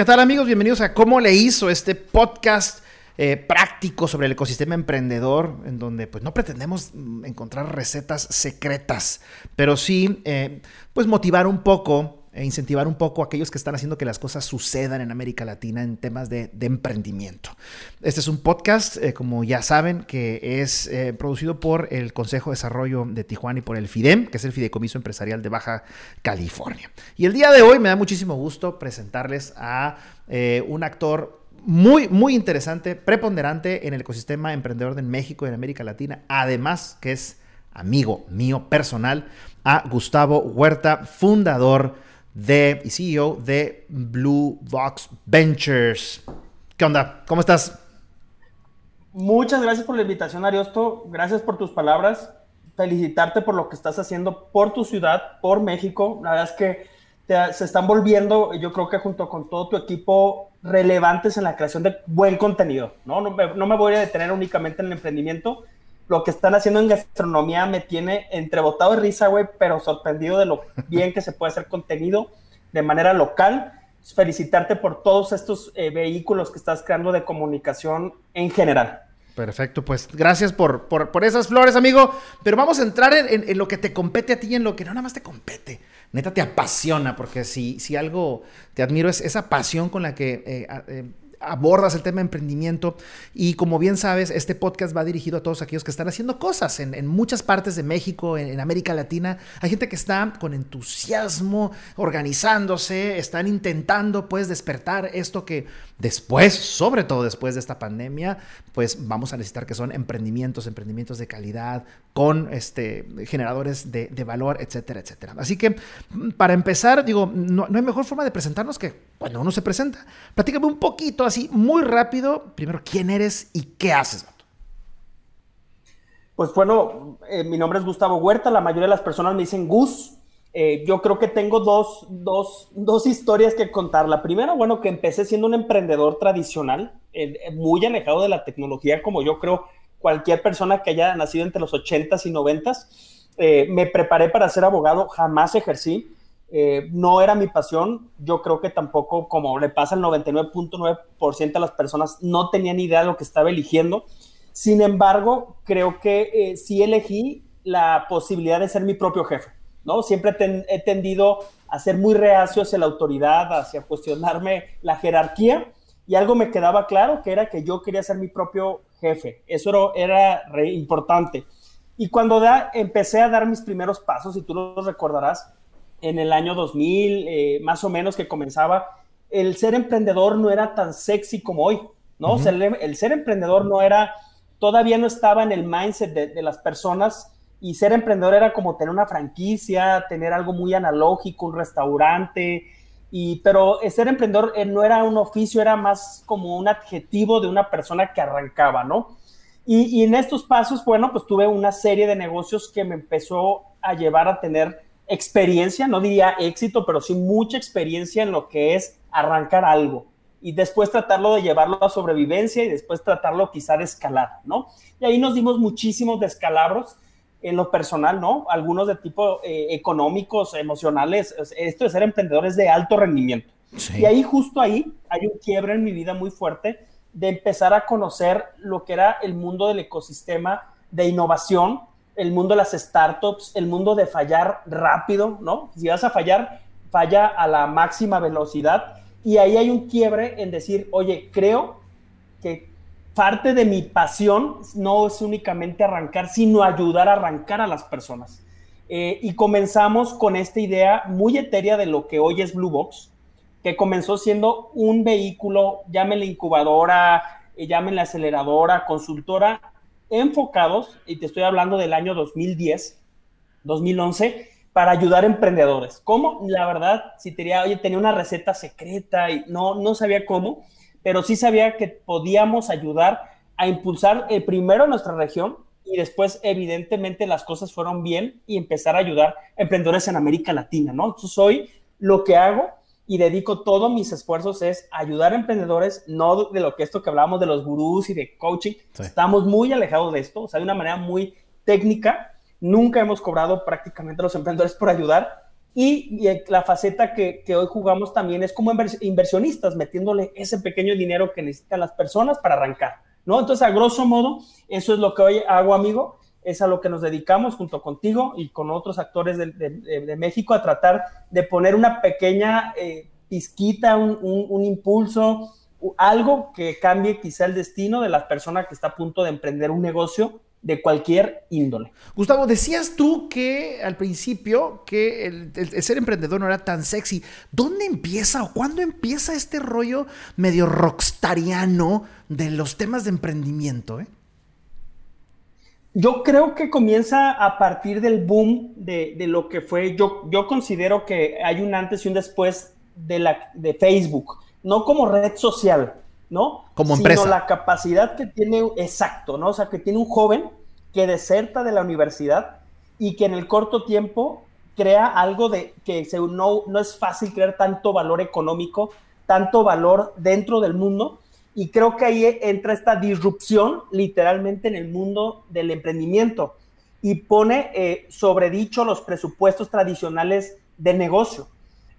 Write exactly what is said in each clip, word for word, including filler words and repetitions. ¿Qué tal, amigos? Bienvenidos a ¿Cómo le hizo? Este podcast eh, práctico sobre el ecosistema emprendedor, en donde pues no pretendemos encontrar recetas secretas, pero sí eh, pues motivar un poco e incentivar un poco a aquellos que están haciendo que las cosas sucedan en América Latina en temas de, de emprendimiento. Este es un podcast, eh, como ya saben, que es eh, producido por el Consejo de Desarrollo de Tijuana y por el FIDEM, que es el Fideicomiso Empresarial de Baja California. Y el día de hoy me da muchísimo gusto presentarles a eh, un actor muy, muy interesante, preponderante en el ecosistema emprendedor de México y en América Latina, además que es amigo mío personal, a Gustavo Huerta, fundador de y C E O de Blue Box Ventures. ¿Qué onda? ¿Cómo estás? Muchas gracias por la invitación, Ariosto. Gracias por tus palabras. Felicitarte por lo que estás haciendo por tu ciudad, por México. La verdad es que te, se están volviendo, yo creo que junto con todo tu equipo, relevantes en la creación de buen contenido, ¿no? No, me, no me voy a detener únicamente en el emprendimiento. Lo que están haciendo en gastronomía me tiene entrebotado de risa, güey, pero sorprendido de lo bien que se puede hacer contenido de manera local. Felicitarte por todos estos eh, vehículos que estás creando de comunicación en general. Perfecto, pues gracias por, por, por esas flores, amigo. Pero vamos a entrar en, en, en lo que te compete a ti y en lo que no nada más te compete. Neta, te apasiona, porque si, si algo te admiro es esa pasión con la que Eh, eh, abordas el tema de emprendimiento. Y como bien sabes, este podcast va dirigido a todos aquellos que están haciendo cosas en, en muchas partes de México, en, en América Latina. Hay gente que está con entusiasmo organizándose, están intentando pues despertar esto que después, sobre todo después de esta pandemia, pues vamos a necesitar, que son emprendimientos, emprendimientos de calidad, con este, generadores de, de valor, etcétera, etcétera. Así que para empezar, digo, no, no hay mejor forma de presentarnos que cuando uno se presenta. Platícame un poquito, así muy rápido, primero, ¿quién eres y qué haces, Bato? Pues bueno, eh, mi nombre es Gustavo Huerta, la mayoría de las personas me dicen Gus. Eh, yo creo que tengo dos, dos, dos historias que contar. La primera, bueno, que empecé siendo un emprendedor tradicional, eh, muy alejado de la tecnología, como yo creo cualquier persona que haya nacido entre los ochentas y noventas. Eh, me preparé para ser abogado, jamás ejercí. Eh, no era mi pasión. Yo creo que tampoco, como le pasa al noventa y nueve punto nueve por ciento de las personas, no tenía ni idea de lo que estaba eligiendo. Sin embargo, creo que eh, sí elegí la posibilidad de ser mi propio jefe, ¿no? Siempre ten, he tendido a ser muy reacio hacia la autoridad, hacia cuestionarme la jerarquía, y algo me quedaba claro, que era que yo quería ser mi propio jefe. Eso era, era re importante. Y cuando da, empecé a dar mis primeros pasos, y tú los recordarás, en el año dos mil, eh, más o menos, que comenzaba, el ser emprendedor no era tan sexy como hoy, ¿no? Uh-huh. O sea, el, el ser emprendedor no era, todavía no estaba en el mindset de, de las personas, y ser emprendedor era como tener una franquicia, tener algo muy analógico, un restaurante, y, pero ser emprendedor eh, no era un oficio, era más como un adjetivo de una persona que arrancaba, ¿no? Y, y en estos pasos, bueno, pues tuve una serie de negocios que me empezó a llevar a tener experiencia, no diría éxito, pero sí mucha experiencia en lo que es arrancar algo y después tratarlo de llevarlo a sobrevivencia y después tratarlo quizá de escalar, ¿no? Y ahí nos dimos muchísimos descalabros en lo personal, ¿no? Algunos de tipo eh, económicos, emocionales. Esto de ser emprendedor es de alto rendimiento. Sí. Y ahí, justo ahí, hay un quiebre en mi vida muy fuerte de empezar a conocer lo que era el mundo del ecosistema de innovación, el mundo de las startups, el mundo de fallar rápido, ¿no? Si vas a fallar, falla a la máxima velocidad. Y ahí hay un quiebre en decir, oye, creo que parte de mi pasión no es únicamente arrancar, sino ayudar a arrancar a las personas. Eh, y comenzamos con esta idea muy etérea de lo que hoy es Blue Box, que comenzó siendo un vehículo, llámenle incubadora, llámenle aceleradora, consultora, enfocados, y te estoy hablando del año dos mil diez, dos mil once, para ayudar a emprendedores. ¿Cómo? La verdad, si tenía, oye, tenía una receta secreta y no, no sabía cómo, pero sí sabía que podíamos ayudar a impulsar eh, primero nuestra región, y después, evidentemente, las cosas fueron bien y empezar a ayudar a emprendedores en América Latina, ¿no? Entonces, hoy lo que hago y dedico todos mis esfuerzos es ayudar a emprendedores, no de lo que esto que hablábamos de los gurús y de coaching. Sí. Estamos muy alejados de esto, o sea, de una manera muy técnica. Nunca hemos cobrado prácticamente a los emprendedores por ayudar, Y, y la faceta que, que hoy jugamos también es como inversionistas, metiéndole ese pequeño dinero que necesitan las personas para arrancar, ¿no? Entonces, a grosso modo, eso es lo que hoy hago, amigo, es a lo que nos dedicamos junto contigo y con otros actores de, de, de México, a tratar de poner una pequeña eh, pizquita, un, un, un impulso, algo que cambie quizá el destino de la persona que está a punto de emprender un negocio de cualquier índole. Gustavo, decías tú que al principio que el, el, el ser emprendedor no era tan sexy. ¿Dónde empieza o cuándo empieza este rollo medio rockstariano de los temas de emprendimiento, eh? Yo creo que comienza a partir del boom de, de lo que fue. Yo, yo considero que hay un antes y un después de, la, de Facebook, no como red social, ¿no? Como empresa. Sino la capacidad que tiene, exacto, ¿no? O sea, que tiene un joven que deserta de la universidad y que en el corto tiempo crea algo de que se, no, no es fácil crear tanto valor económico, tanto valor dentro del mundo, y creo que ahí entra esta disrupción literalmente en el mundo del emprendimiento y pone eh, sobredicho los presupuestos tradicionales de negocio.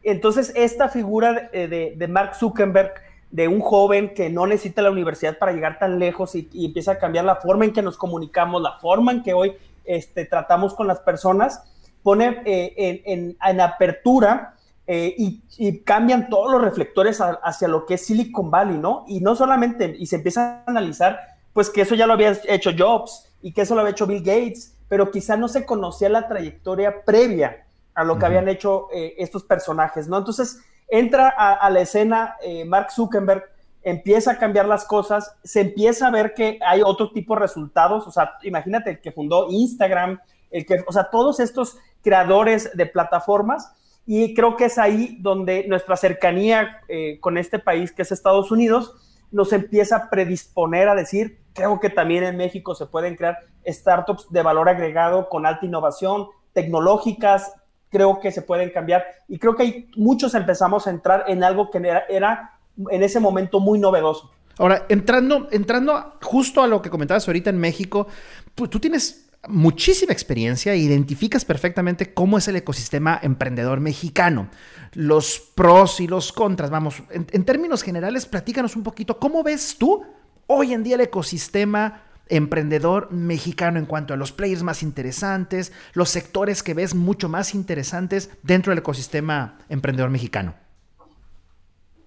Entonces, esta figura de, de, de Mark Zuckerberg, de un joven que no necesita la universidad para llegar tan lejos y, y empieza a cambiar la forma en que nos comunicamos, la forma en que hoy este, tratamos con las personas, pone eh, en, en, en apertura eh, y, y cambian todos los reflectores a, hacia lo que es Silicon Valley, ¿no? Y no solamente, y se empieza a analizar, pues que eso ya lo había hecho Jobs y que eso lo había hecho Bill Gates, pero quizá no se conocía la trayectoria previa a lo que habían hecho eh, estos personajes, ¿no? Entonces, entra a, a la escena eh, Mark Zuckerberg, empieza a cambiar las cosas, se empieza a ver que hay otro tipo de resultados, o sea, imagínate el que fundó Instagram, el que, o sea, todos estos creadores de plataformas, y creo que es ahí donde nuestra cercanía eh, con este país que es Estados Unidos nos empieza a predisponer a decir, creo que también en México se pueden crear startups de valor agregado con alta innovación, tecnológicas, creo que se pueden cambiar, y creo que hay, muchos empezamos a entrar en algo que era, era en ese momento muy novedoso. Ahora, entrando, entrando justo a lo que comentabas ahorita en México, pues, tú tienes muchísima experiencia, identificas perfectamente cómo es el ecosistema emprendedor mexicano, los pros y los contras. Vamos, en, en términos generales, platícanos un poquito, ¿cómo ves tú hoy en día el ecosistema emprendedor mexicano en cuanto a los players más interesantes, los sectores que ves mucho más interesantes dentro del ecosistema emprendedor mexicano?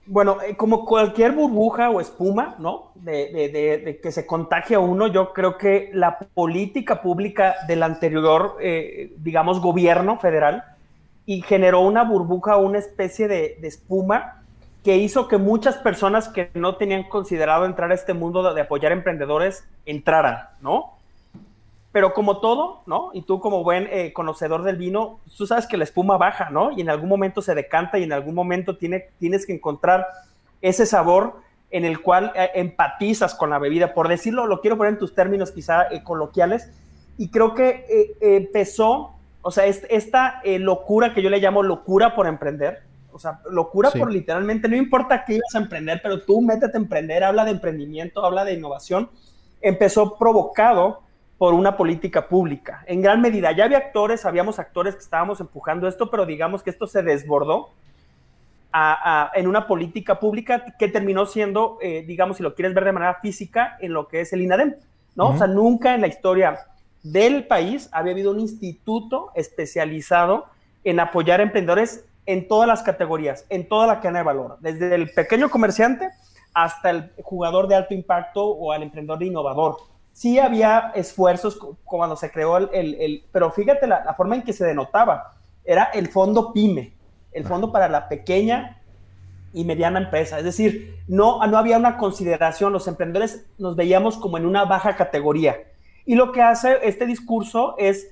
Bueno, eh, como cualquier burbuja o espuma, ¿no? De, de, de, de que se contagia uno, yo creo que la política pública del anterior, eh, digamos, gobierno federal, y generó una burbuja, una especie de, de espuma que hizo que muchas personas que no tenían considerado entrar a este mundo de, de apoyar emprendedores entraran, ¿no? Pero como todo, ¿no? Y tú como buen eh, conocedor del vino, tú sabes que la espuma baja, ¿no? Y en algún momento se decanta y en algún momento tiene, tienes que encontrar ese sabor en el cual eh, empatizas con la bebida. Por decirlo, lo quiero poner en tus términos quizá eh, coloquiales. Y creo que eh, empezó, o sea, es, esta eh, locura que yo le llamo locura por emprender, o sea, locura sí. Por literalmente, no importa qué ibas a emprender, pero tú métete a emprender, habla de emprendimiento, habla de innovación, empezó provocado por una política pública. En gran medida, ya había actores, habíamos actores que estábamos empujando esto, pero digamos que esto se desbordó a, a, en una política pública que terminó siendo, eh, digamos, si lo quieres ver de manera física, en lo que es el INADEM, ¿no? Uh-huh. O sea, nunca en la historia del país había habido un instituto especializado en apoyar a emprendedores en todas las categorías, en toda la cadena de valor, desde el pequeño comerciante hasta el jugador de alto impacto o al emprendedor innovador. Sí había esfuerzos cuando se creó el... el, el pero fíjate la, la forma en que se denotaba. Era el fondo PYME, el fondo para la pequeña y mediana empresa. Es decir, no, no había una consideración. Los emprendedores nos veíamos como en una baja categoría. Y lo que hace este discurso es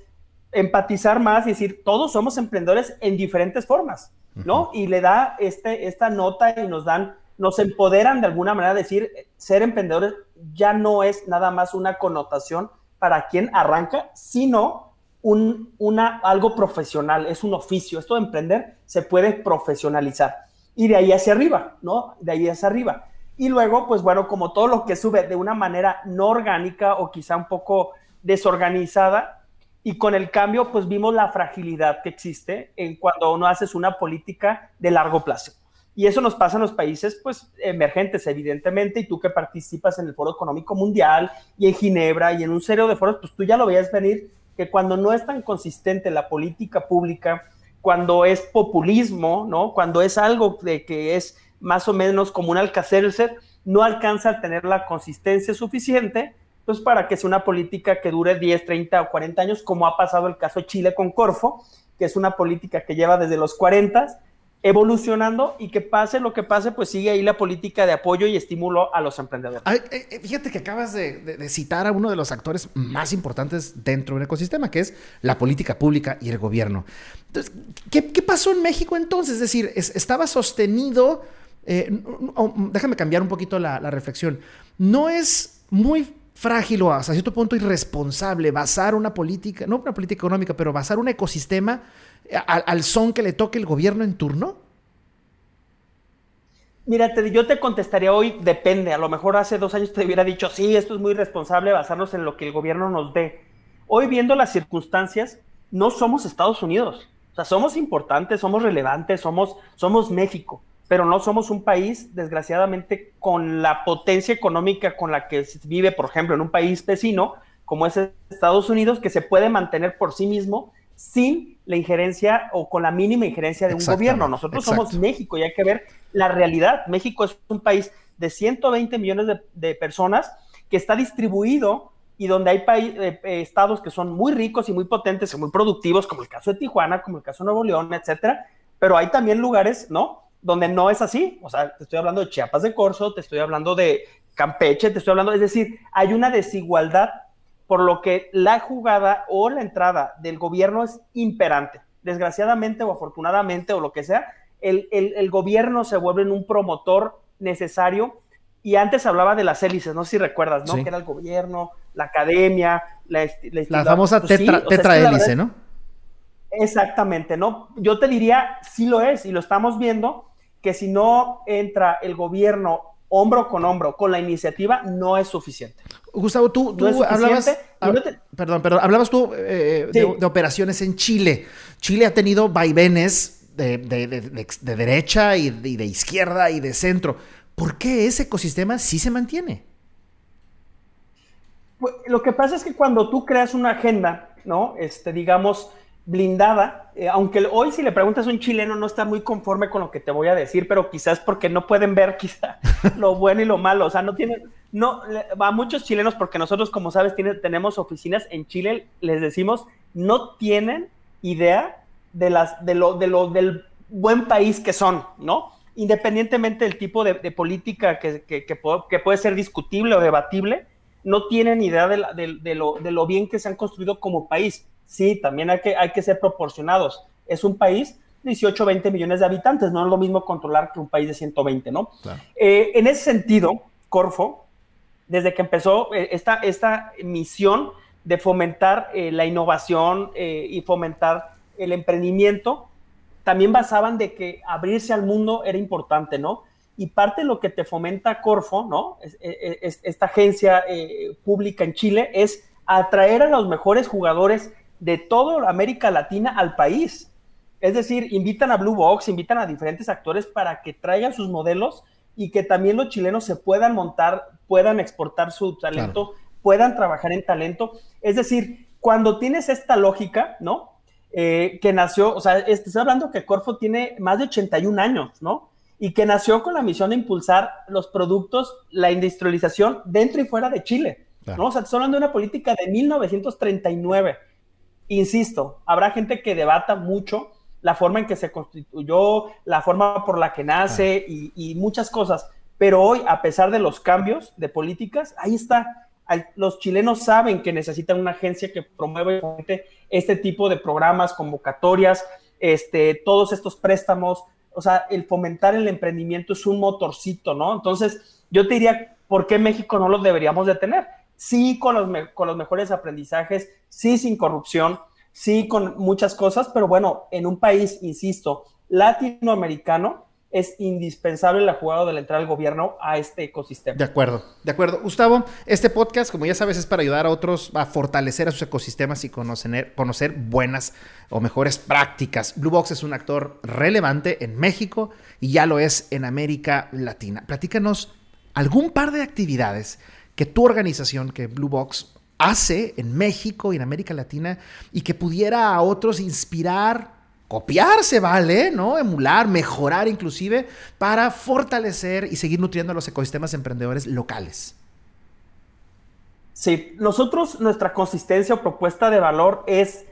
empatizar más y decir, todos somos emprendedores en diferentes formas, ¿no? Uh-huh. Y le da este, esta nota y nos dan, nos empoderan de alguna manera a decir, ser emprendedores ya no es nada más una connotación para quien arranca, sino un, una, algo profesional, es un oficio. Esto de emprender se puede profesionalizar. Y de ahí hacia arriba, ¿no? De ahí hacia arriba. Y luego, pues bueno, como todo lo que sube de una manera no orgánica o quizá un poco desorganizada, Y con el cambio, pues vimos la fragilidad que existe en cuando uno hace una política de largo plazo. Y eso nos pasa en los países pues, emergentes, evidentemente, y tú que participas en el Foro Económico Mundial y en Ginebra y en un serio de foros, pues tú ya lo veías venir, que cuando no es tan consistente la política pública, cuando es populismo, ¿no? Cuando es algo de que es más o menos como un Alka-Seltzer, no alcanza a tener la consistencia suficiente pues para que sea una política que dure diez, treinta o cuarenta años, como ha pasado el caso de Chile con Corfo, que es una política que lleva desde los cuarenta evolucionando y que pase lo que pase, pues sigue ahí la política de apoyo y estímulo a los emprendedores. Ay, fíjate que acabas de, de, de citar a uno de los actores más importantes dentro del ecosistema, que es la política pública y el gobierno. Entonces, ¿qué, qué pasó en México entonces? Es decir, es, estaba sostenido... Eh, déjame cambiar un poquito la, la reflexión. No es muy... frágil o hasta cierto punto irresponsable basar una política, no una política económica, pero basar un ecosistema al, al son que le toque el gobierno en turno? Mira, te, yo te contestaría hoy, depende. A lo mejor hace dos años te hubiera dicho, sí, esto es muy irresponsable basarnos en lo que el gobierno nos dé. Hoy, viendo las circunstancias, no somos Estados Unidos. O sea, somos importantes, somos relevantes, somos, somos México. Pero no somos un país, desgraciadamente, con la potencia económica con la que se vive, por ejemplo, en un país vecino, como es Estados Unidos, que se puede mantener por sí mismo sin la injerencia o con la mínima injerencia de un gobierno. Nosotros exacto. somos México y hay que ver la realidad. México es un país de ciento veinte millones de, de personas que está distribuido y donde hay país, eh, estados que son muy ricos y muy potentes y muy productivos, como el caso de Tijuana, como el caso de Nuevo León, etcétera. Pero hay también lugares, ¿no?, donde no es así. O sea, te estoy hablando de Chiapas de Corzo, te estoy hablando de Campeche, te estoy hablando, es decir, hay una desigualdad por lo que la jugada o la entrada del gobierno es imperante. Desgraciadamente o afortunadamente o lo que sea, el, el, el gobierno se vuelve un promotor necesario y antes hablaba de las hélices, no sé si recuerdas, ¿no? Sí. Que era el gobierno, la academia, la, la, la famosa pues, tetra, sí, tetra o sea, hélice, es que la verdad, ¿no? Exactamente, ¿no? Yo te diría, sí lo es y lo estamos viendo, que si no entra el gobierno hombro con hombro con la iniciativa, no es suficiente. Gustavo, tú, tú no hablabas, hab, te... perdón, pero hablabas tú eh, sí. de, de operaciones en Chile. Chile ha tenido vaivenes de, de, de, de, de derecha y de, y de izquierda y de centro. ¿Por qué ese ecosistema sí se mantiene? Pues, lo que pasa es que cuando tú creas una agenda, ¿no? Este, digamos... blindada, eh, aunque hoy si le preguntas a un chileno no está muy conforme con lo que te voy a decir, pero quizás porque no pueden ver quizá lo bueno y lo malo, o sea, no tienen, no, a muchos chilenos, porque nosotros como sabes tiene, tenemos oficinas en Chile, les decimos, no tienen idea de las, de lo, de lo, del buen país que son, ¿no? Independientemente del tipo de, de política que, que, que, puede, que puede ser discutible o debatible, no tienen idea de, la, de, de, lo, de lo bien que se han construido como país. Sí, también hay que, hay que ser proporcionados. Es un país de dieciocho, veinte millones de habitantes. No es lo mismo controlar que un país de ciento veinte, ¿no? Claro. Eh, en ese sentido, Corfo, desde que empezó esta, esta misión de fomentar eh, la innovación eh, y fomentar el emprendimiento, también basaban de que abrirse al mundo era importante, ¿no? Y parte de lo que te fomenta Corfo, ¿no? Es, es, es, esta agencia eh, pública en Chile es atraer a los mejores jugadores de toda América Latina al país. Es decir, invitan a Blue Box, invitan a diferentes actores para que traigan sus modelos y que también los chilenos se puedan montar, puedan exportar su talento, claro. puedan trabajar en talento. Es decir, cuando tienes esta lógica, ¿no? Eh, que nació, o sea, estoy hablando que Corfo tiene más de ochenta y un años, ¿no? Y que nació con la misión de impulsar los productos, la industrialización dentro y fuera de Chile, claro. ¿no? O sea, estoy hablando de una política de mil novecientos treinta y nueve. Insisto, habrá gente que debata mucho la forma en que se constituyó, la forma por la que nace y, y muchas cosas, pero hoy, a pesar de los cambios de políticas, ahí está. Los chilenos saben que necesitan una agencia que promueva este tipo de programas, convocatorias, este, todos estos préstamos. O sea, el fomentar el emprendimiento es un motorcito, ¿no? Entonces, yo te diría, ¿por qué México no los deberíamos de tener? Sí, con los, con los mejores aprendizajes, sí, sin corrupción, sí, con muchas cosas, pero bueno, en un país, insisto, latinoamericano, es indispensable la jugada de la entrada del gobierno a este ecosistema. De acuerdo, de acuerdo. Gustavo, este podcast, como ya sabes, es para ayudar a otros a fortalecer a sus ecosistemas y conocer, conocer buenas o mejores prácticas. Blue Box es un actor relevante en México y ya lo es en América Latina. Platícanos algún par de actividades que tu organización, que Blue Box, hace en México y en América Latina y que pudiera a otros inspirar, copiarse, vale, ¿no? Emular, mejorar inclusive para fortalecer y seguir nutriendo los ecosistemas emprendedores locales. Sí, nosotros, nuestra consistencia o propuesta de valor es,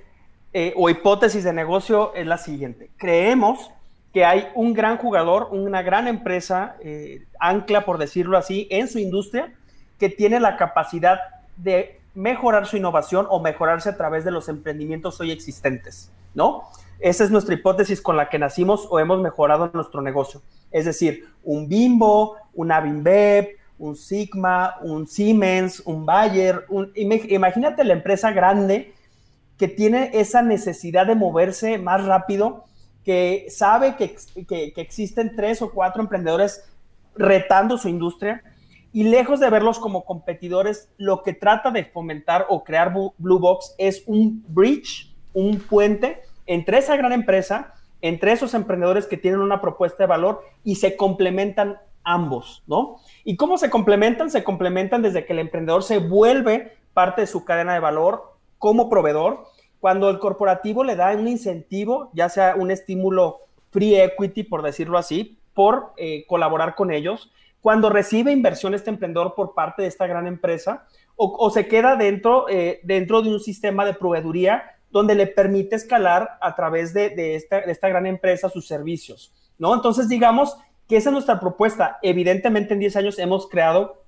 eh, o hipótesis de negocio es la siguiente. Creemos que hay un gran jugador, una gran empresa, eh, ancla, por decirlo así, en su industria, que tiene la capacidad de mejorar su innovación o mejorarse a través de los emprendimientos hoy existentes, ¿no? Esa es nuestra hipótesis con la que nacimos o hemos mejorado nuestro negocio. Es decir, un Bimbo, una Bimbev, un Sigma, un Siemens, un Bayer. Un, imagínate la empresa grande que tiene esa necesidad de moverse más rápido, que sabe que, que, que existen tres o cuatro emprendedores retando su industria, y lejos de verlos como competidores, lo que trata de fomentar o crear Blue Box es un bridge, un puente entre esa gran empresa, entre esos emprendedores que tienen una propuesta de valor y se complementan ambos, ¿no? ¿Y cómo se complementan? Se complementan desde que el emprendedor se vuelve parte de su cadena de valor como proveedor, cuando el corporativo le da un incentivo, ya sea un estímulo free equity, por decirlo así, por eh, colaborar con ellos, cuando recibe inversión este emprendedor por parte de esta gran empresa o, o se queda dentro, eh, dentro de un sistema de proveeduría donde le permite escalar a través de, de, esta, de esta gran empresa sus servicios, ¿no? Entonces, digamos que esa es nuestra propuesta. Evidentemente, en diez años hemos creado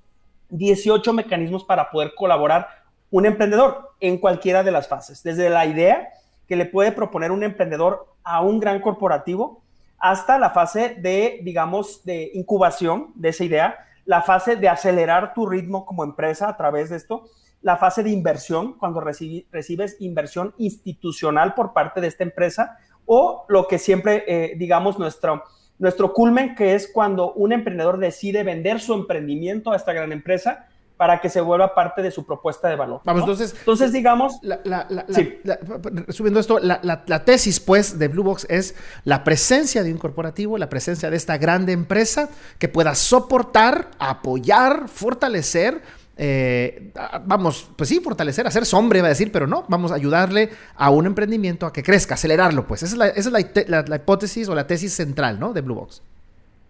dieciocho mecanismos para poder colaborar un emprendedor en cualquiera de las fases, desde la idea que le puede proponer un emprendedor a un gran corporativo, hasta la fase de, digamos, de incubación de esa idea, la fase de acelerar tu ritmo como empresa a través de esto, la fase de inversión, cuando recibe, recibes inversión institucional por parte de esta empresa, o lo que siempre, eh, digamos, nuestro, nuestro culmen, que es cuando un emprendedor decide vender su emprendimiento a esta gran empresa para que se vuelva parte de su propuesta de valor. Vamos, ¿no? entonces, entonces digamos... La, la, la, sí. la, la, resumiendo esto, la, la, la tesis, pues, de Blue Box es la presencia de un corporativo, la presencia de esta grande empresa que pueda soportar, apoyar, fortalecer, eh, vamos, pues sí, fortalecer, hacer sombra, iba a decir, pero no, vamos a ayudarle a un emprendimiento a que crezca, acelerarlo, pues. Esa es la, esa es la, la, la hipótesis o la tesis central, ¿no?, de Blue Box.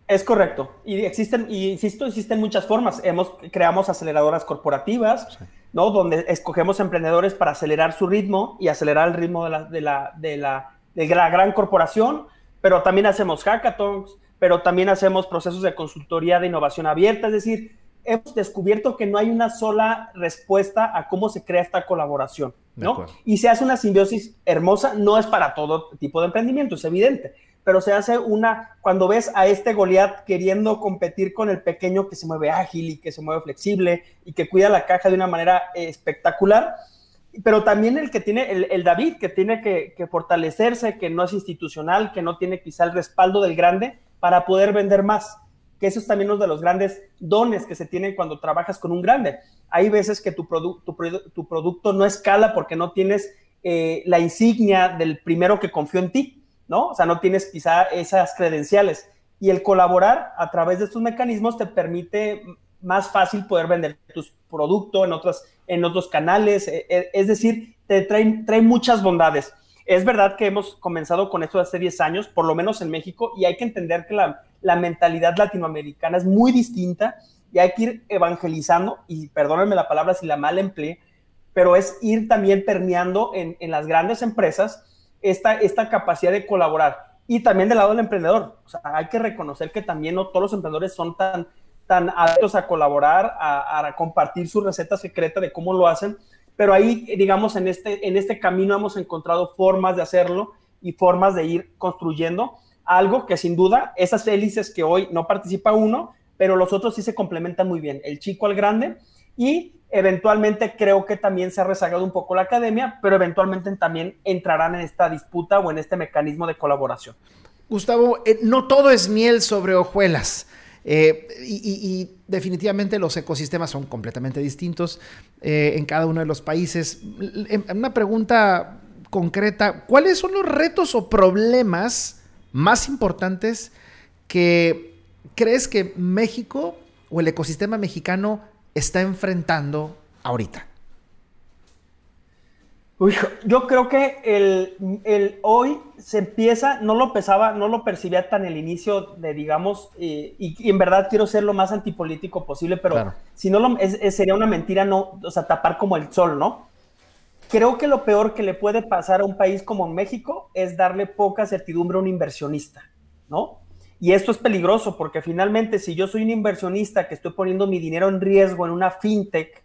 Es correcto. Y existen, y insisto, existen muchas formas. Hemos, creamos aceleradoras corporativas, sí, ¿no? Donde escogemos emprendedores para acelerar su ritmo y acelerar el ritmo de la, de la, de la, de la gran corporación, pero también hacemos hackathons, pero también hacemos procesos de consultoría de innovación abierta. Es decir, hemos descubierto que no hay una sola respuesta a cómo se crea esta colaboración, ¿no? Y se hace una simbiosis hermosa. No es para todo tipo de emprendimiento, es evidente, pero se hace una, cuando ves a este Goliat queriendo competir con el pequeño que se mueve ágil y que se mueve flexible y que cuida la caja de una manera eh, espectacular, pero también el que tiene, el, el David, que tiene que, que fortalecerse, que no es institucional, que no tiene quizá el respaldo del grande para poder vender más, que eso es también uno de los grandes dones que se tienen cuando trabajas con un grande. Hay veces que tu, produ- tu, produ- tu producto no escala porque no tienes eh, la insignia del primero que confió en ti, ¿no? O sea, no tienes quizá esas credenciales. Y el colaborar a través de estos mecanismos te permite más fácil poder vender tus productos en, otras, en otros canales. Es decir, te traen, traen muchas bondades. Es verdad que hemos comenzado con esto hace diez años, por lo menos en México, y hay que entender que la, la mentalidad latinoamericana es muy distinta y hay que ir evangelizando, y perdónenme la palabra si la mal empleé, pero es ir también permeando en, en las grandes empresas Esta, esta capacidad de colaborar, y también del lado del emprendedor. O sea, hay que reconocer que también no todos los emprendedores son tan, tan adeptos a colaborar, a, a compartir su receta secreta de cómo lo hacen, pero ahí, digamos, en este, en este camino hemos encontrado formas de hacerlo y formas de ir construyendo algo que, sin duda, esas hélices que hoy no participa uno, pero los otros sí se complementan muy bien, el chico al grande. Y eventualmente creo que también se ha rezagado un poco la academia, pero eventualmente también entrarán en esta disputa o en este mecanismo de colaboración. Gustavo, eh, no todo es miel sobre hojuelas. Eh, y, y, y definitivamente los ecosistemas son completamente distintos eh, en cada uno de los países. Una pregunta concreta, ¿cuáles son los retos o problemas más importantes que crees que México o el ecosistema mexicano está enfrentando ahorita? Uy, yo creo que el, el hoy se empieza, no lo pesaba, no lo percibía tan el inicio de, digamos, eh, y, y en verdad quiero ser lo más antipolítico posible, pero claro, si no lo, es, es, sería una mentira, no, o sea, tapar como el sol, ¿no? Creo que lo peor que le puede pasar a un país como México es darle poca certidumbre a un inversionista, ¿no? Y esto es peligroso porque finalmente si yo soy un inversionista que estoy poniendo mi dinero en riesgo en una fintech,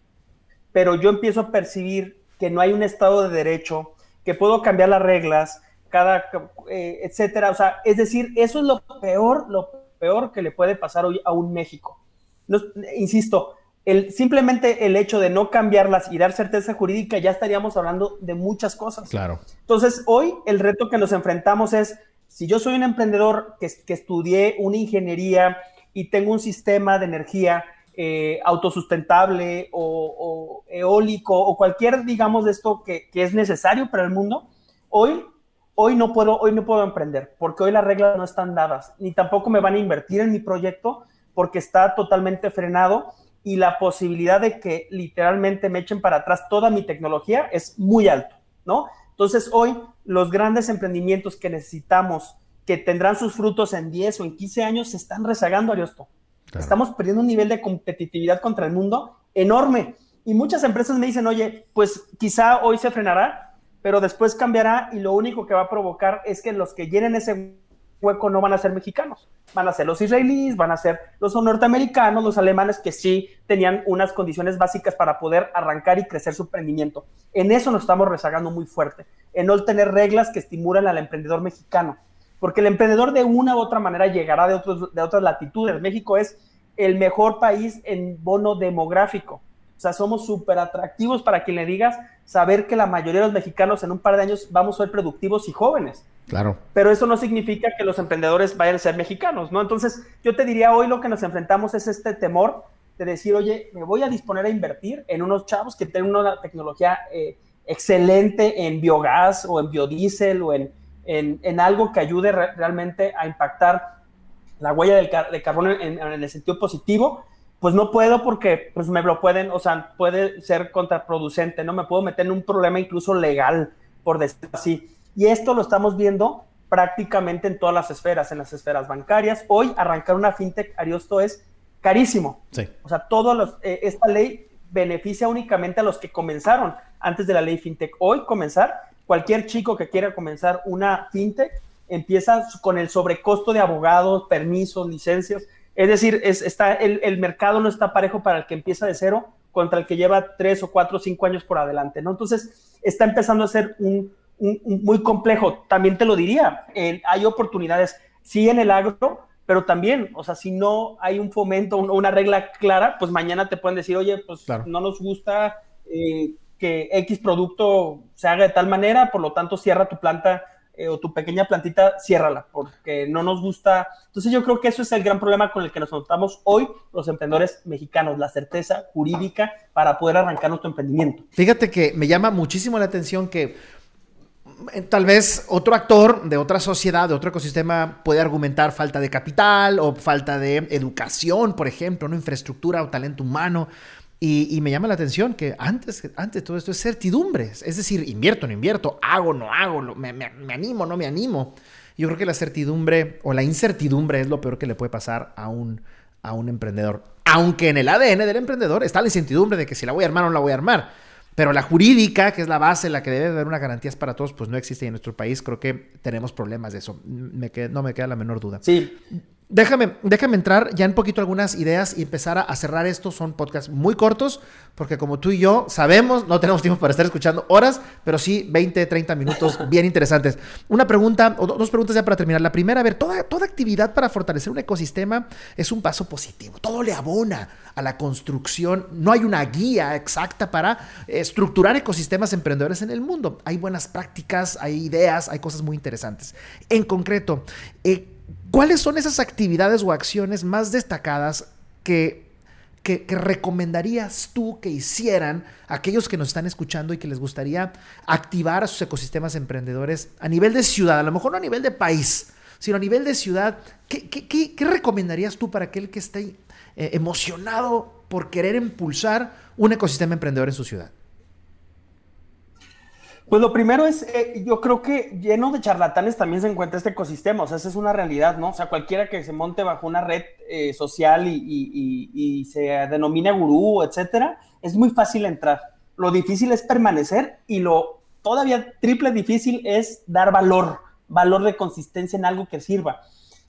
pero yo empiezo a percibir que no hay un estado de derecho, que puedo cambiar las reglas, cada, eh, etcétera. O sea, es decir, eso es lo peor, lo peor que le puede pasar hoy a un México. No, insisto, el, simplemente el hecho de no cambiarlas y dar certeza jurídica, ya estaríamos hablando de muchas cosas. Claro. Entonces, hoy el reto que nos enfrentamos es, si yo soy un emprendedor que, que estudié una ingeniería y tengo un sistema de energía Eh, autosustentable o, o eólico o cualquier, digamos, de esto que, que es necesario para el mundo, hoy, hoy, no puedo, hoy no puedo emprender porque hoy las reglas no están dadas, ni tampoco me van a invertir en mi proyecto porque está totalmente frenado y la posibilidad de que literalmente me echen para atrás toda mi tecnología es muy alto, ¿no? Entonces hoy los grandes emprendimientos que necesitamos, que tendrán sus frutos en diez o en quince años, se están rezagando, Ariosto. Claro. Estamos perdiendo un nivel de competitividad contra el mundo enorme. Y muchas empresas me dicen, oye, pues quizá hoy se frenará, pero después cambiará y lo único que va a provocar es que los que llenen ese hueco no van a ser mexicanos. Van a ser los israelíes, van a ser los norteamericanos, los alemanes que sí tenían unas condiciones básicas para poder arrancar y crecer su emprendimiento. En eso nos estamos rezagando muy fuerte, en no tener reglas que estimulan al emprendedor mexicano. Porque el emprendedor de una u otra manera llegará de, otros, de otras latitudes. México es el mejor país en bono demográfico. O sea, somos súper atractivos para quien le digas, saber que la mayoría de los mexicanos en un par de años vamos a ser productivos y jóvenes. Claro. Pero eso no significa que los emprendedores vayan a ser mexicanos, ¿no? Entonces, yo te diría, hoy lo que nos enfrentamos es este temor de decir, oye, me voy a disponer a invertir en unos chavos que tienen una tecnología eh, excelente en biogás o en biodiesel o en... En, en algo que ayude re realmente a impactar la huella del car de carbono en, en el sentido positivo, pues no puedo porque pues me lo pueden, o sea, puede ser contraproducente, ¿no? Me puedo meter en un problema incluso legal, por decirlo así. Y esto lo estamos viendo prácticamente en todas las esferas, en las esferas bancarias. Hoy arrancar una fintech, Ariosto, es carísimo. Sí. O sea, todos los, eh, esta ley beneficia únicamente a los que comenzaron antes de la ley fintech. Hoy comenzar... Cualquier chico que quiera comenzar una fintech empieza con el sobrecosto de abogados, permisos, licencias. Es decir, es, está, el, el mercado no está parejo para el que empieza de cero contra el que lleva tres o cuatro o cinco años por adelante, ¿no? Entonces, está empezando a ser un, un, un muy complejo. También te lo diría, eh, hay oportunidades, sí en el agro, pero también, o sea, si no hay un fomento o una regla clara, pues mañana te pueden decir, oye, pues claro, no nos gusta... Eh, que X producto se haga de tal manera, por lo tanto cierra tu planta eh, o tu pequeña plantita, ciérrala, porque no nos gusta. Entonces yo creo que eso es el gran problema con el que nos notamos hoy los emprendedores mexicanos, la certeza jurídica para poder arrancar nuestro emprendimiento. Fíjate que me llama muchísimo la atención que eh, tal vez otro actor de otra sociedad, de otro ecosistema, puede argumentar falta de capital o falta de educación, por ejemplo, ¿no? Infraestructura o talento humano. Y, y me llama la atención que antes, antes todo esto es certidumbre. Es decir, invierto, no invierto, hago, no hago, lo, me, me, me animo, no me animo. Yo creo que la certidumbre o la incertidumbre es lo peor que le puede pasar a un, a un emprendedor. Aunque en el A D N del emprendedor está la incertidumbre de que si la voy a armar o no la voy a armar. Pero la jurídica, que es la base, la que debe dar unas garantías para todos, pues no existe. Y en nuestro país creo que tenemos problemas de eso. Me qued, no me queda la menor duda. Sí. Déjame, déjame entrar ya un poquito algunas ideas y empezar a, a cerrar esto. Son podcasts muy cortos, porque como tú y yo sabemos, no tenemos tiempo para estar escuchando horas, pero sí veinte, treinta minutos bien interesantes. Una pregunta, o do, dos preguntas ya para terminar. La primera, a ver, toda, toda actividad para fortalecer un ecosistema es un paso positivo. Todo le abona a la construcción. No hay una guía exacta para eh, estructurar ecosistemas emprendedores en el mundo. Hay buenas prácticas, hay ideas, hay cosas muy interesantes. En concreto, eh, ¿cuáles son esas actividades o acciones más destacadas que, que, que recomendarías tú que hicieran aquellos que nos están escuchando y que les gustaría activar a sus ecosistemas emprendedores a nivel de ciudad? A lo mejor no a nivel de país, sino a nivel de ciudad. ¿Qué, qué, qué, qué recomendarías tú para aquel que esté eh, emocionado por querer impulsar un ecosistema emprendedor en su ciudad? Pues lo primero es, eh, yo creo que lleno de charlatanes también se encuentra este ecosistema, o sea, esa es una realidad, ¿no? O sea, cualquiera que se monte bajo una red eh, social y, y, y, y se denomina gurú, etcétera, es muy fácil entrar. Lo difícil es permanecer y lo todavía triple difícil es dar valor, valor de consistencia en algo que sirva.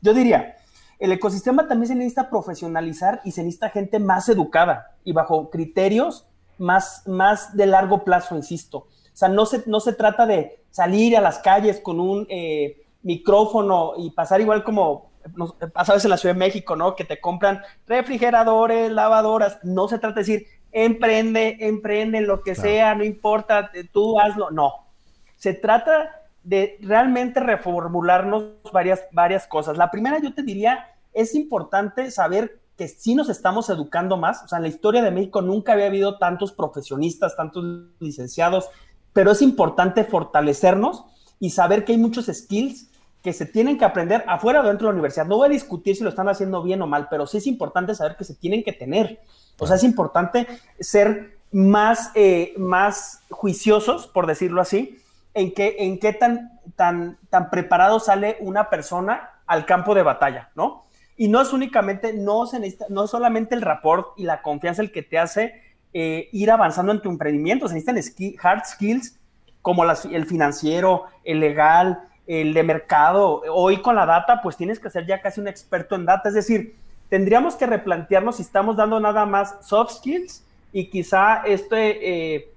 Yo diría, el ecosistema también se necesita profesionalizar y se necesita gente más educada y bajo criterios más, más de largo plazo, insisto. O sea, no se, no se trata de salir a las calles con un eh, micrófono y pasar igual como no, pasa a veces en la Ciudad de México, ¿no? Que te compran refrigeradores, lavadoras. No se trata de decir, emprende, emprende, lo que claro. sea, no importa, tú hazlo. No, se trata de realmente reformularnos varias, varias cosas. La primera, yo te diría, es importante saber que sí nos estamos educando más. O sea, en la historia de México nunca había habido tantos profesionistas, tantos licenciados, pero es importante fortalecernos y saber que hay muchos skills que se tienen que aprender afuera o dentro de la universidad. No voy a discutir si lo están haciendo bien o mal, pero sí es importante saber que se tienen que tener. O sea, es importante ser más, eh, más juiciosos, por decirlo así, en qué, en qué tan, tan, tan preparado sale una persona al campo de batalla, ¿no? Y no es únicamente, no, se necesita, no es solamente el rapport y la confianza el que te hace Eh, ir avanzando en tu emprendimiento. Se necesitan ski, hard skills como las, el financiero, el legal, el de mercado. Hoy con la data, pues tienes que ser ya casi un experto en data. Es decir, tendríamos que replantearnos si estamos dando nada más soft skills y quizá este eh,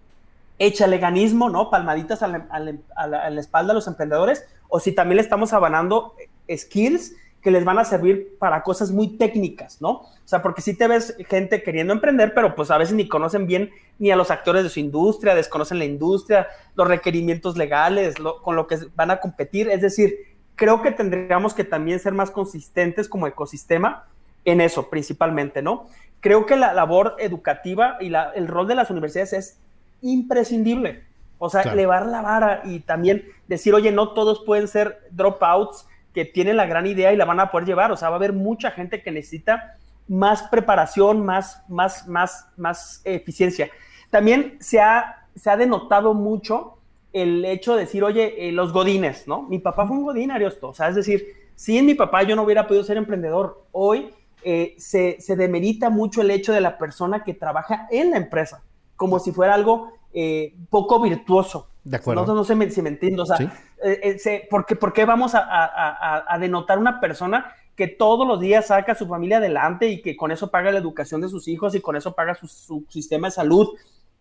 echaleganismo, ¿no? Palmaditas a la, a, la, a, la, a la espalda a los emprendedores, o si también le estamos avanzando skills que les van a servir para cosas muy técnicas, ¿no? O sea, porque sí te ves gente queriendo emprender, pero pues a veces ni conocen bien ni a los actores de su industria, desconocen la industria, los requerimientos legales, lo, con lo que van a competir. Es decir, creo que tendríamos que también ser más consistentes como ecosistema en eso principalmente, ¿no? Creo que la labor educativa y la, el rol de las universidades es imprescindible. O sea, claro. elevar la vara y también decir, oye, no todos pueden ser dropouts, que tienen la gran idea y la van a poder llevar. O sea, va a haber mucha gente que necesita más preparación, más, más, más, más eficiencia. También se ha, se ha denotado mucho el hecho de decir, oye, eh, los godines, ¿no? Mi papá fue un godín, Ariosto. O sea, es decir, sin mi papá yo no hubiera podido ser emprendedor. Hoy eh, se, se demerita mucho el hecho de la persona que trabaja en la empresa, como si fuera algo eh, poco virtuoso. De acuerdo. No, no sé si me entiendo. O sea, ¿sí? eh, eh, ¿por qué, por qué vamos a, a, a, a denotar una persona que todos los días saca a su familia adelante y que con eso paga la educación de sus hijos y con eso paga su, su sistema de salud?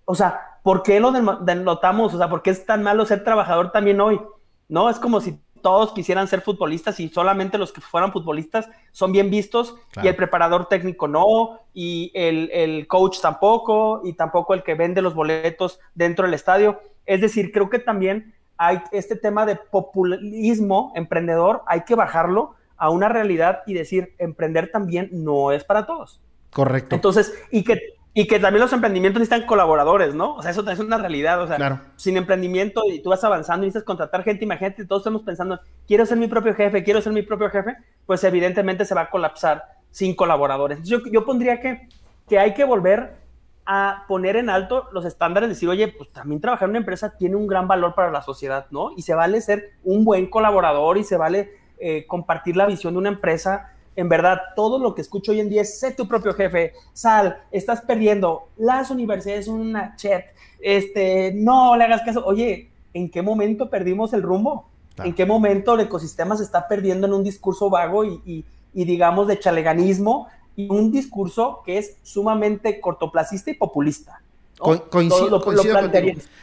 O sea, ¿por qué lo denotamos? O sea, ¿por qué es tan malo ser trabajador también hoy? No, es como si todos quisieran ser futbolistas y solamente los que fueran futbolistas son bien vistos, claro. y el preparador técnico no, y el, el coach tampoco, y tampoco el que vende los boletos dentro del estadio. Es decir, creo que también hay este tema de populismo emprendedor, hay que bajarlo a una realidad y decir, emprender también no es para todos. Correcto. Entonces, y que, y que también los emprendimientos necesitan colaboradores, ¿no? O sea, eso es una realidad, o sea, claro. sin emprendimiento y tú vas avanzando y necesitas contratar gente, imagínate, todos estamos pensando, quiero ser mi propio jefe, quiero ser mi propio jefe, pues evidentemente se va a colapsar sin colaboradores. Entonces, yo, yo pondría que, que hay que volver a poner en alto los estándares, decir, oye, pues también trabajar en una empresa tiene un gran valor para la sociedad, ¿no? Y se vale ser un buen colaborador y se vale eh, compartir la visión de una empresa. En verdad, todo lo que escucho hoy en día es, sé tu propio jefe, sal, estás perdiendo, las universidades son una chat, este, no le hagas caso. Oye, ¿en qué momento perdimos el rumbo? Claro. ¿En qué momento el ecosistema se está perdiendo en un discurso vago y, y, y digamos de chaleganismo y un discurso que es sumamente cortoplacista y populista. Co coincido, lo, coincido lo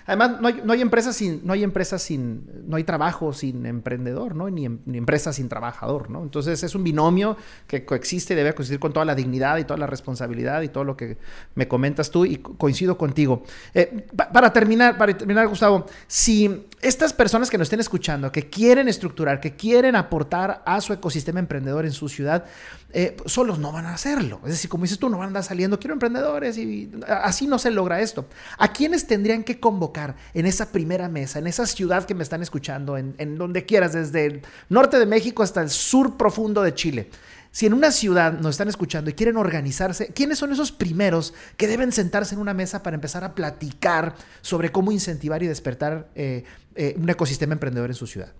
además, no hay, no hay empresas sin, no hay empresas sin, no hay trabajo sin emprendedor, ¿no? Ni, ni empresa sin trabajador, ¿no? Entonces es un binomio que coexiste y debe coexistir con toda la dignidad y toda la responsabilidad y todo lo que me comentas tú, y coincido contigo. Eh, pa para terminar, para terminar, Gustavo, si estas personas que nos estén escuchando, que quieren estructurar, que quieren aportar a su ecosistema emprendedor en su ciudad, eh, solos no van a hacerlo. Es decir, como dices tú, no van a andar saliendo, quiero emprendedores, y así no se logra esto. ¿A quiénes tendrían que convocar en esa primera mesa, en esa ciudad que me están escuchando, en, en donde quieras, desde el norte de México hasta el sur profundo de Chile? Si en una ciudad nos están escuchando y quieren organizarse, ¿quiénes son esos primeros que deben sentarse en una mesa para empezar a platicar sobre cómo incentivar y despertar eh, eh, un ecosistema emprendedor en su ciudad?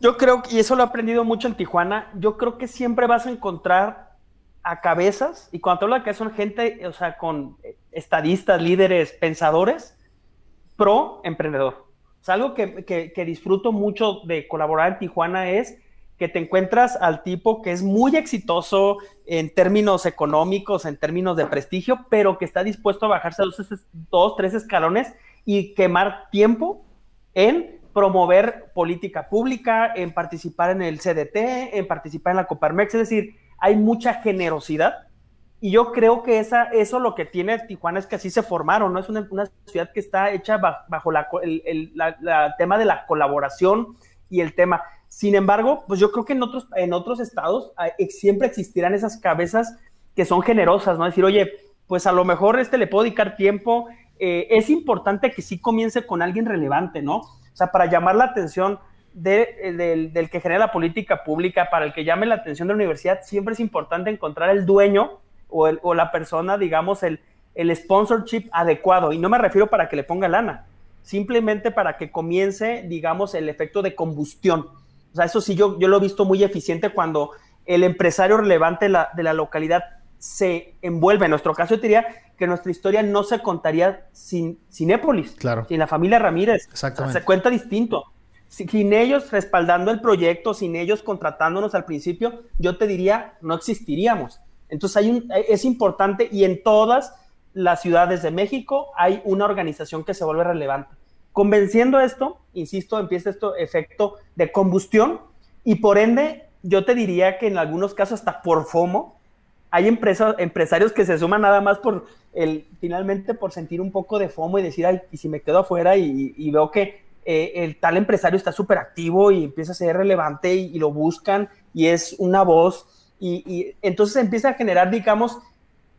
Yo creo, y eso lo he aprendido mucho en Tijuana, yo creo que siempre vas a encontrar a cabezas, y cuando te hablo de que son gente, o sea, con estadistas, líderes, pensadores, pro emprendedor. O sea, algo que, que, que disfruto mucho de colaborar en Tijuana es que te encuentras al tipo que es muy exitoso en términos económicos, en términos de prestigio, pero que está dispuesto a bajarse dos, dos, tres escalones y quemar tiempo en promover política pública, en participar en el C D T, en participar en la Coparmex. Es decir, hay mucha generosidad, y yo creo que esa, eso lo que tiene Tijuana es que así se formaron, ¿no? Es una, una ciudad que está hecha bajo, bajo la, el, el la, la tema de la colaboración y el tema. Sin embargo, pues yo creo que en otros, en otros estados eh, siempre existirán esas cabezas que son generosas, ¿no? Es decir, oye, pues a lo mejor este le puedo dedicar tiempo. Eh, es importante que sí comience con alguien relevante, ¿no? O sea, para llamar la atención de, de, del, del que genera la política pública, para el que llame la atención de la universidad, siempre es importante encontrar el dueño o, el, o la persona, digamos, el, el sponsorship adecuado. Y no me refiero para que le ponga lana, simplemente para que comience, digamos, el efecto de combustión. O sea, eso sí, yo, yo lo he visto muy eficiente cuando el empresario relevante de la, de la localidad se envuelve. En nuestro caso, yo diría que nuestra historia no se contaría sin, sin Épolis, claro, sin la familia Ramírez. Exactamente. O sea, se cuenta distinto. Sin ellos respaldando el proyecto, sin ellos contratándonos al principio, yo te diría, no existiríamos. Entonces, hay un, es importante, y en todas las ciudades de México hay una organización que se vuelve relevante. Convenciendo esto, insisto, empieza este efecto de combustión, y por ende yo te diría que en algunos casos hasta por FOMO hay empresas, empresarios que se suman nada más por el, finalmente por sentir un poco de FOMO y decir, ay, y si me quedo afuera y, y veo que eh, el tal empresario está súper activo y empieza a ser relevante y, y lo buscan y es una voz y, y entonces empieza a generar, digamos,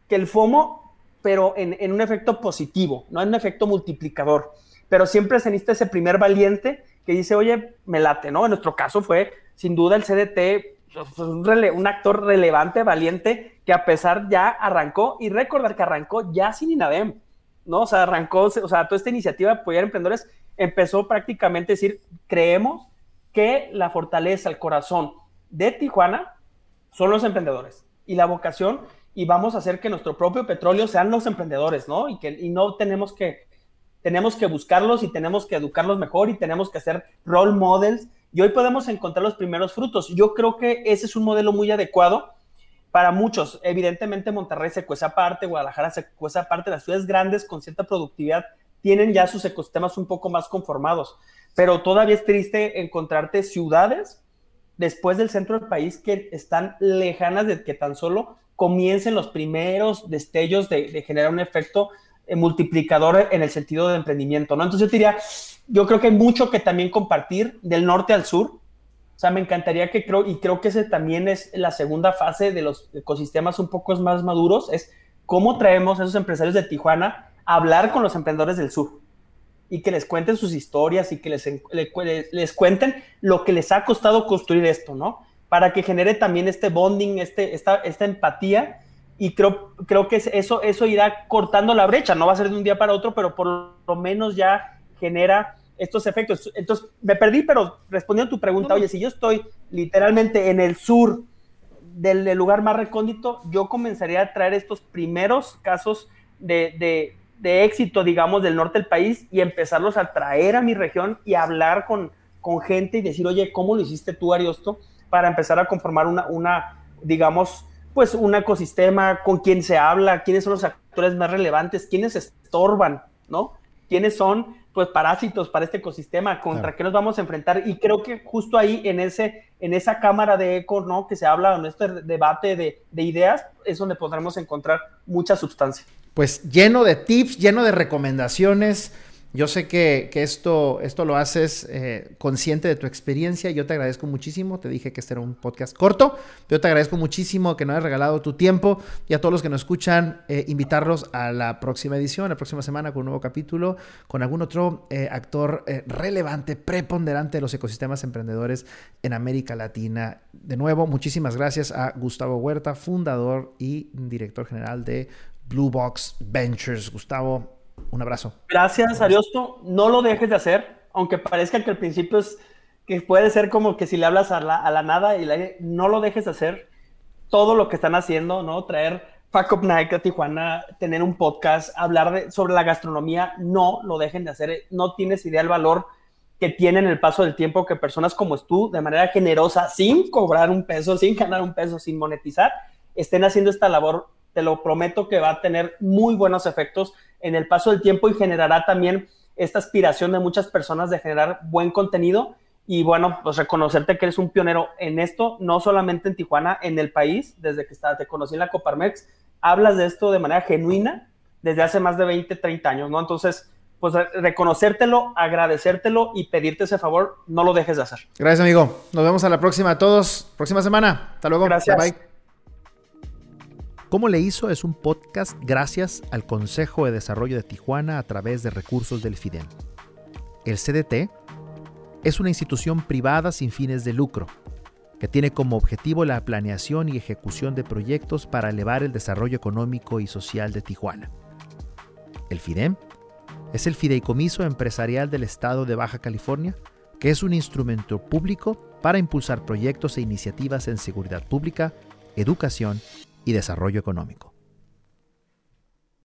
que el FOMO, pero en, en un efecto positivo, no en un efecto multiplicador. Pero siempre se necesita ese primer valiente que dice, oye, me late, ¿no? En nuestro caso fue, sin duda, el C D T, un, un actor relevante, valiente, que a pesar ya arrancó, y recordar que arrancó ya sin INADEM, ¿no? O sea, arrancó, o sea, toda esta iniciativa de apoyar a emprendedores empezó prácticamente a decir, creemos que la fortaleza, el corazón de Tijuana son los emprendedores y la vocación, y vamos a hacer que nuestro propio petróleo sean los emprendedores, ¿no? Y que y no tenemos que... Tenemos que buscarlos y tenemos que educarlos mejor y tenemos que hacer role models, y hoy podemos encontrar los primeros frutos. Yo creo que ese es un modelo muy adecuado para muchos. Evidentemente Monterrey se cuece aparte, Guadalajara se cuece aparte, las ciudades grandes con cierta productividad tienen ya sus ecosistemas un poco más conformados, pero todavía es triste encontrarte ciudades después del centro del país que están lejanas de que tan solo comiencen los primeros destellos de, de generar un efecto multiplicador en el sentido de emprendimiento, ¿no? Entonces yo te diría, yo creo que hay mucho que también compartir del norte al sur. O sea, me encantaría que creo, y creo que ese también es la segunda fase de los ecosistemas un poco más maduros, es cómo traemos a esos empresarios de Tijuana a hablar con los emprendedores del sur y que les cuenten sus historias y que les, les, les cuenten lo que les ha costado construir esto, ¿no? Para que genere también este bonding, este, esta, esta empatía. Y creo, creo que eso, eso irá cortando la brecha, no va a ser de un día para otro, pero por lo menos ya genera estos efectos. Entonces, me perdí, pero respondiendo a tu pregunta, oye, si yo estoy literalmente en el sur del, del lugar más recóndito, yo comenzaría a traer estos primeros casos de, de, de éxito, digamos, del norte del país y empezarlos a traer a mi región y hablar con, con gente y decir, oye, ¿cómo lo hiciste tú, Ariosto? para empezar a conformar una, una digamos, pues un ecosistema con quien se habla, quiénes son los actores más relevantes, quiénes estorban, ¿no? Quiénes son, pues, parásitos para este ecosistema, contra qué nos vamos a enfrentar. Y creo que justo ahí, en, ese, en esa cámara de eco, ¿no?, que se habla en este debate de, de ideas, es donde podremos encontrar mucha sustancia. Pues lleno de tips, lleno de recomendaciones. Yo sé que, que esto, esto lo haces eh, consciente de tu experiencia. Yo te agradezco muchísimo. Te dije que este era un podcast corto. Yo te agradezco muchísimo que nos hayas regalado tu tiempo. Y a todos los que nos escuchan, eh, invitarlos a la próxima edición, la próxima semana, con un nuevo capítulo, con algún otro eh, actor eh, relevante, preponderante de los ecosistemas emprendedores en América Latina. De nuevo, muchísimas gracias a Gustavo Huerta, fundador y director general de Blue Box Ventures. Gustavo, un abrazo. Gracias, Ariosto. No lo dejes de hacer, aunque parezca que al principio es que puede ser como que si le hablas a la, a la nada, y la, no lo dejes de hacer. Todo lo que están haciendo, ¿no? Traer Fuckup Nights a Tijuana, tener un podcast, hablar de, sobre la gastronomía, no lo dejen de hacer. No tienes idea del valor que tiene en el paso del tiempo que personas como tú, de manera generosa, sin cobrar un peso, sin ganar un peso, sin monetizar, estén haciendo esta labor. Te lo prometo que va a tener muy buenos efectos en el paso del tiempo y generará también esta aspiración de muchas personas de generar buen contenido. Y bueno, pues reconocerte que eres un pionero en esto, no solamente en Tijuana, en el país. Desde que te conocí en la Coparmex, hablas de esto de manera genuina desde hace más de veinte, treinta años, ¿no? Entonces, pues reconocértelo, agradecértelo y pedirte ese favor, no lo dejes de hacer. Gracias, amigo. Nos vemos a la próxima a todos. Próxima semana. Hasta luego. Gracias. Bye, bye. ¿Cómo le hizo? Es un podcast gracias al Consejo de Desarrollo de Tijuana a través de recursos del FIDEM. El C D T es una institución privada sin fines de lucro que tiene como objetivo la planeación y ejecución de proyectos para elevar el desarrollo económico y social de Tijuana. El FIDEM es el Fideicomiso Empresarial del Estado de Baja California, que es un instrumento público para impulsar proyectos e iniciativas en seguridad pública, educación y desarrollo económico.